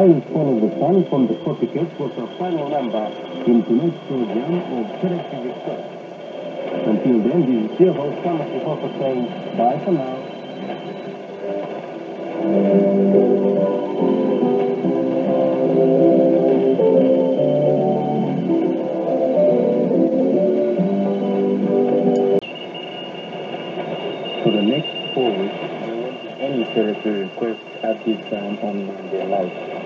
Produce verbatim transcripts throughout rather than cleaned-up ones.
Nine scores of one from the certificate was the final number in tonight's program of selective research. Until then, this is your host, Thomas Reporter, saying bye for now. For the next four weeks, there won't be any therapy requests at this time on Monday Live.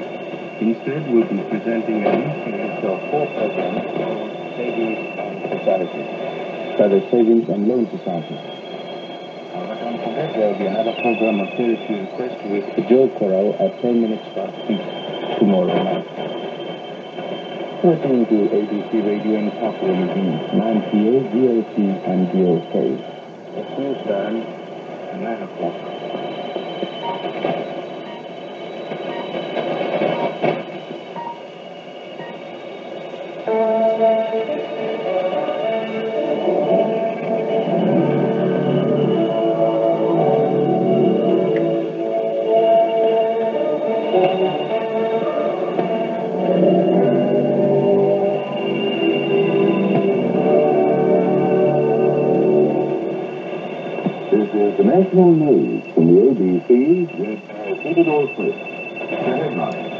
Instead, we'll be presenting a new series of four programs called Savings and Society, by the Savings and Loan Society. But until that, there will be another program of therapy request with Joe Corral at ten minutes past six tomorrow night. Listening to A B C Radio and Talk Radio, nine P O, D O T, and D O K. At news time, nine o'clock. The National News from the A B C with Theodore Cliff. The headline.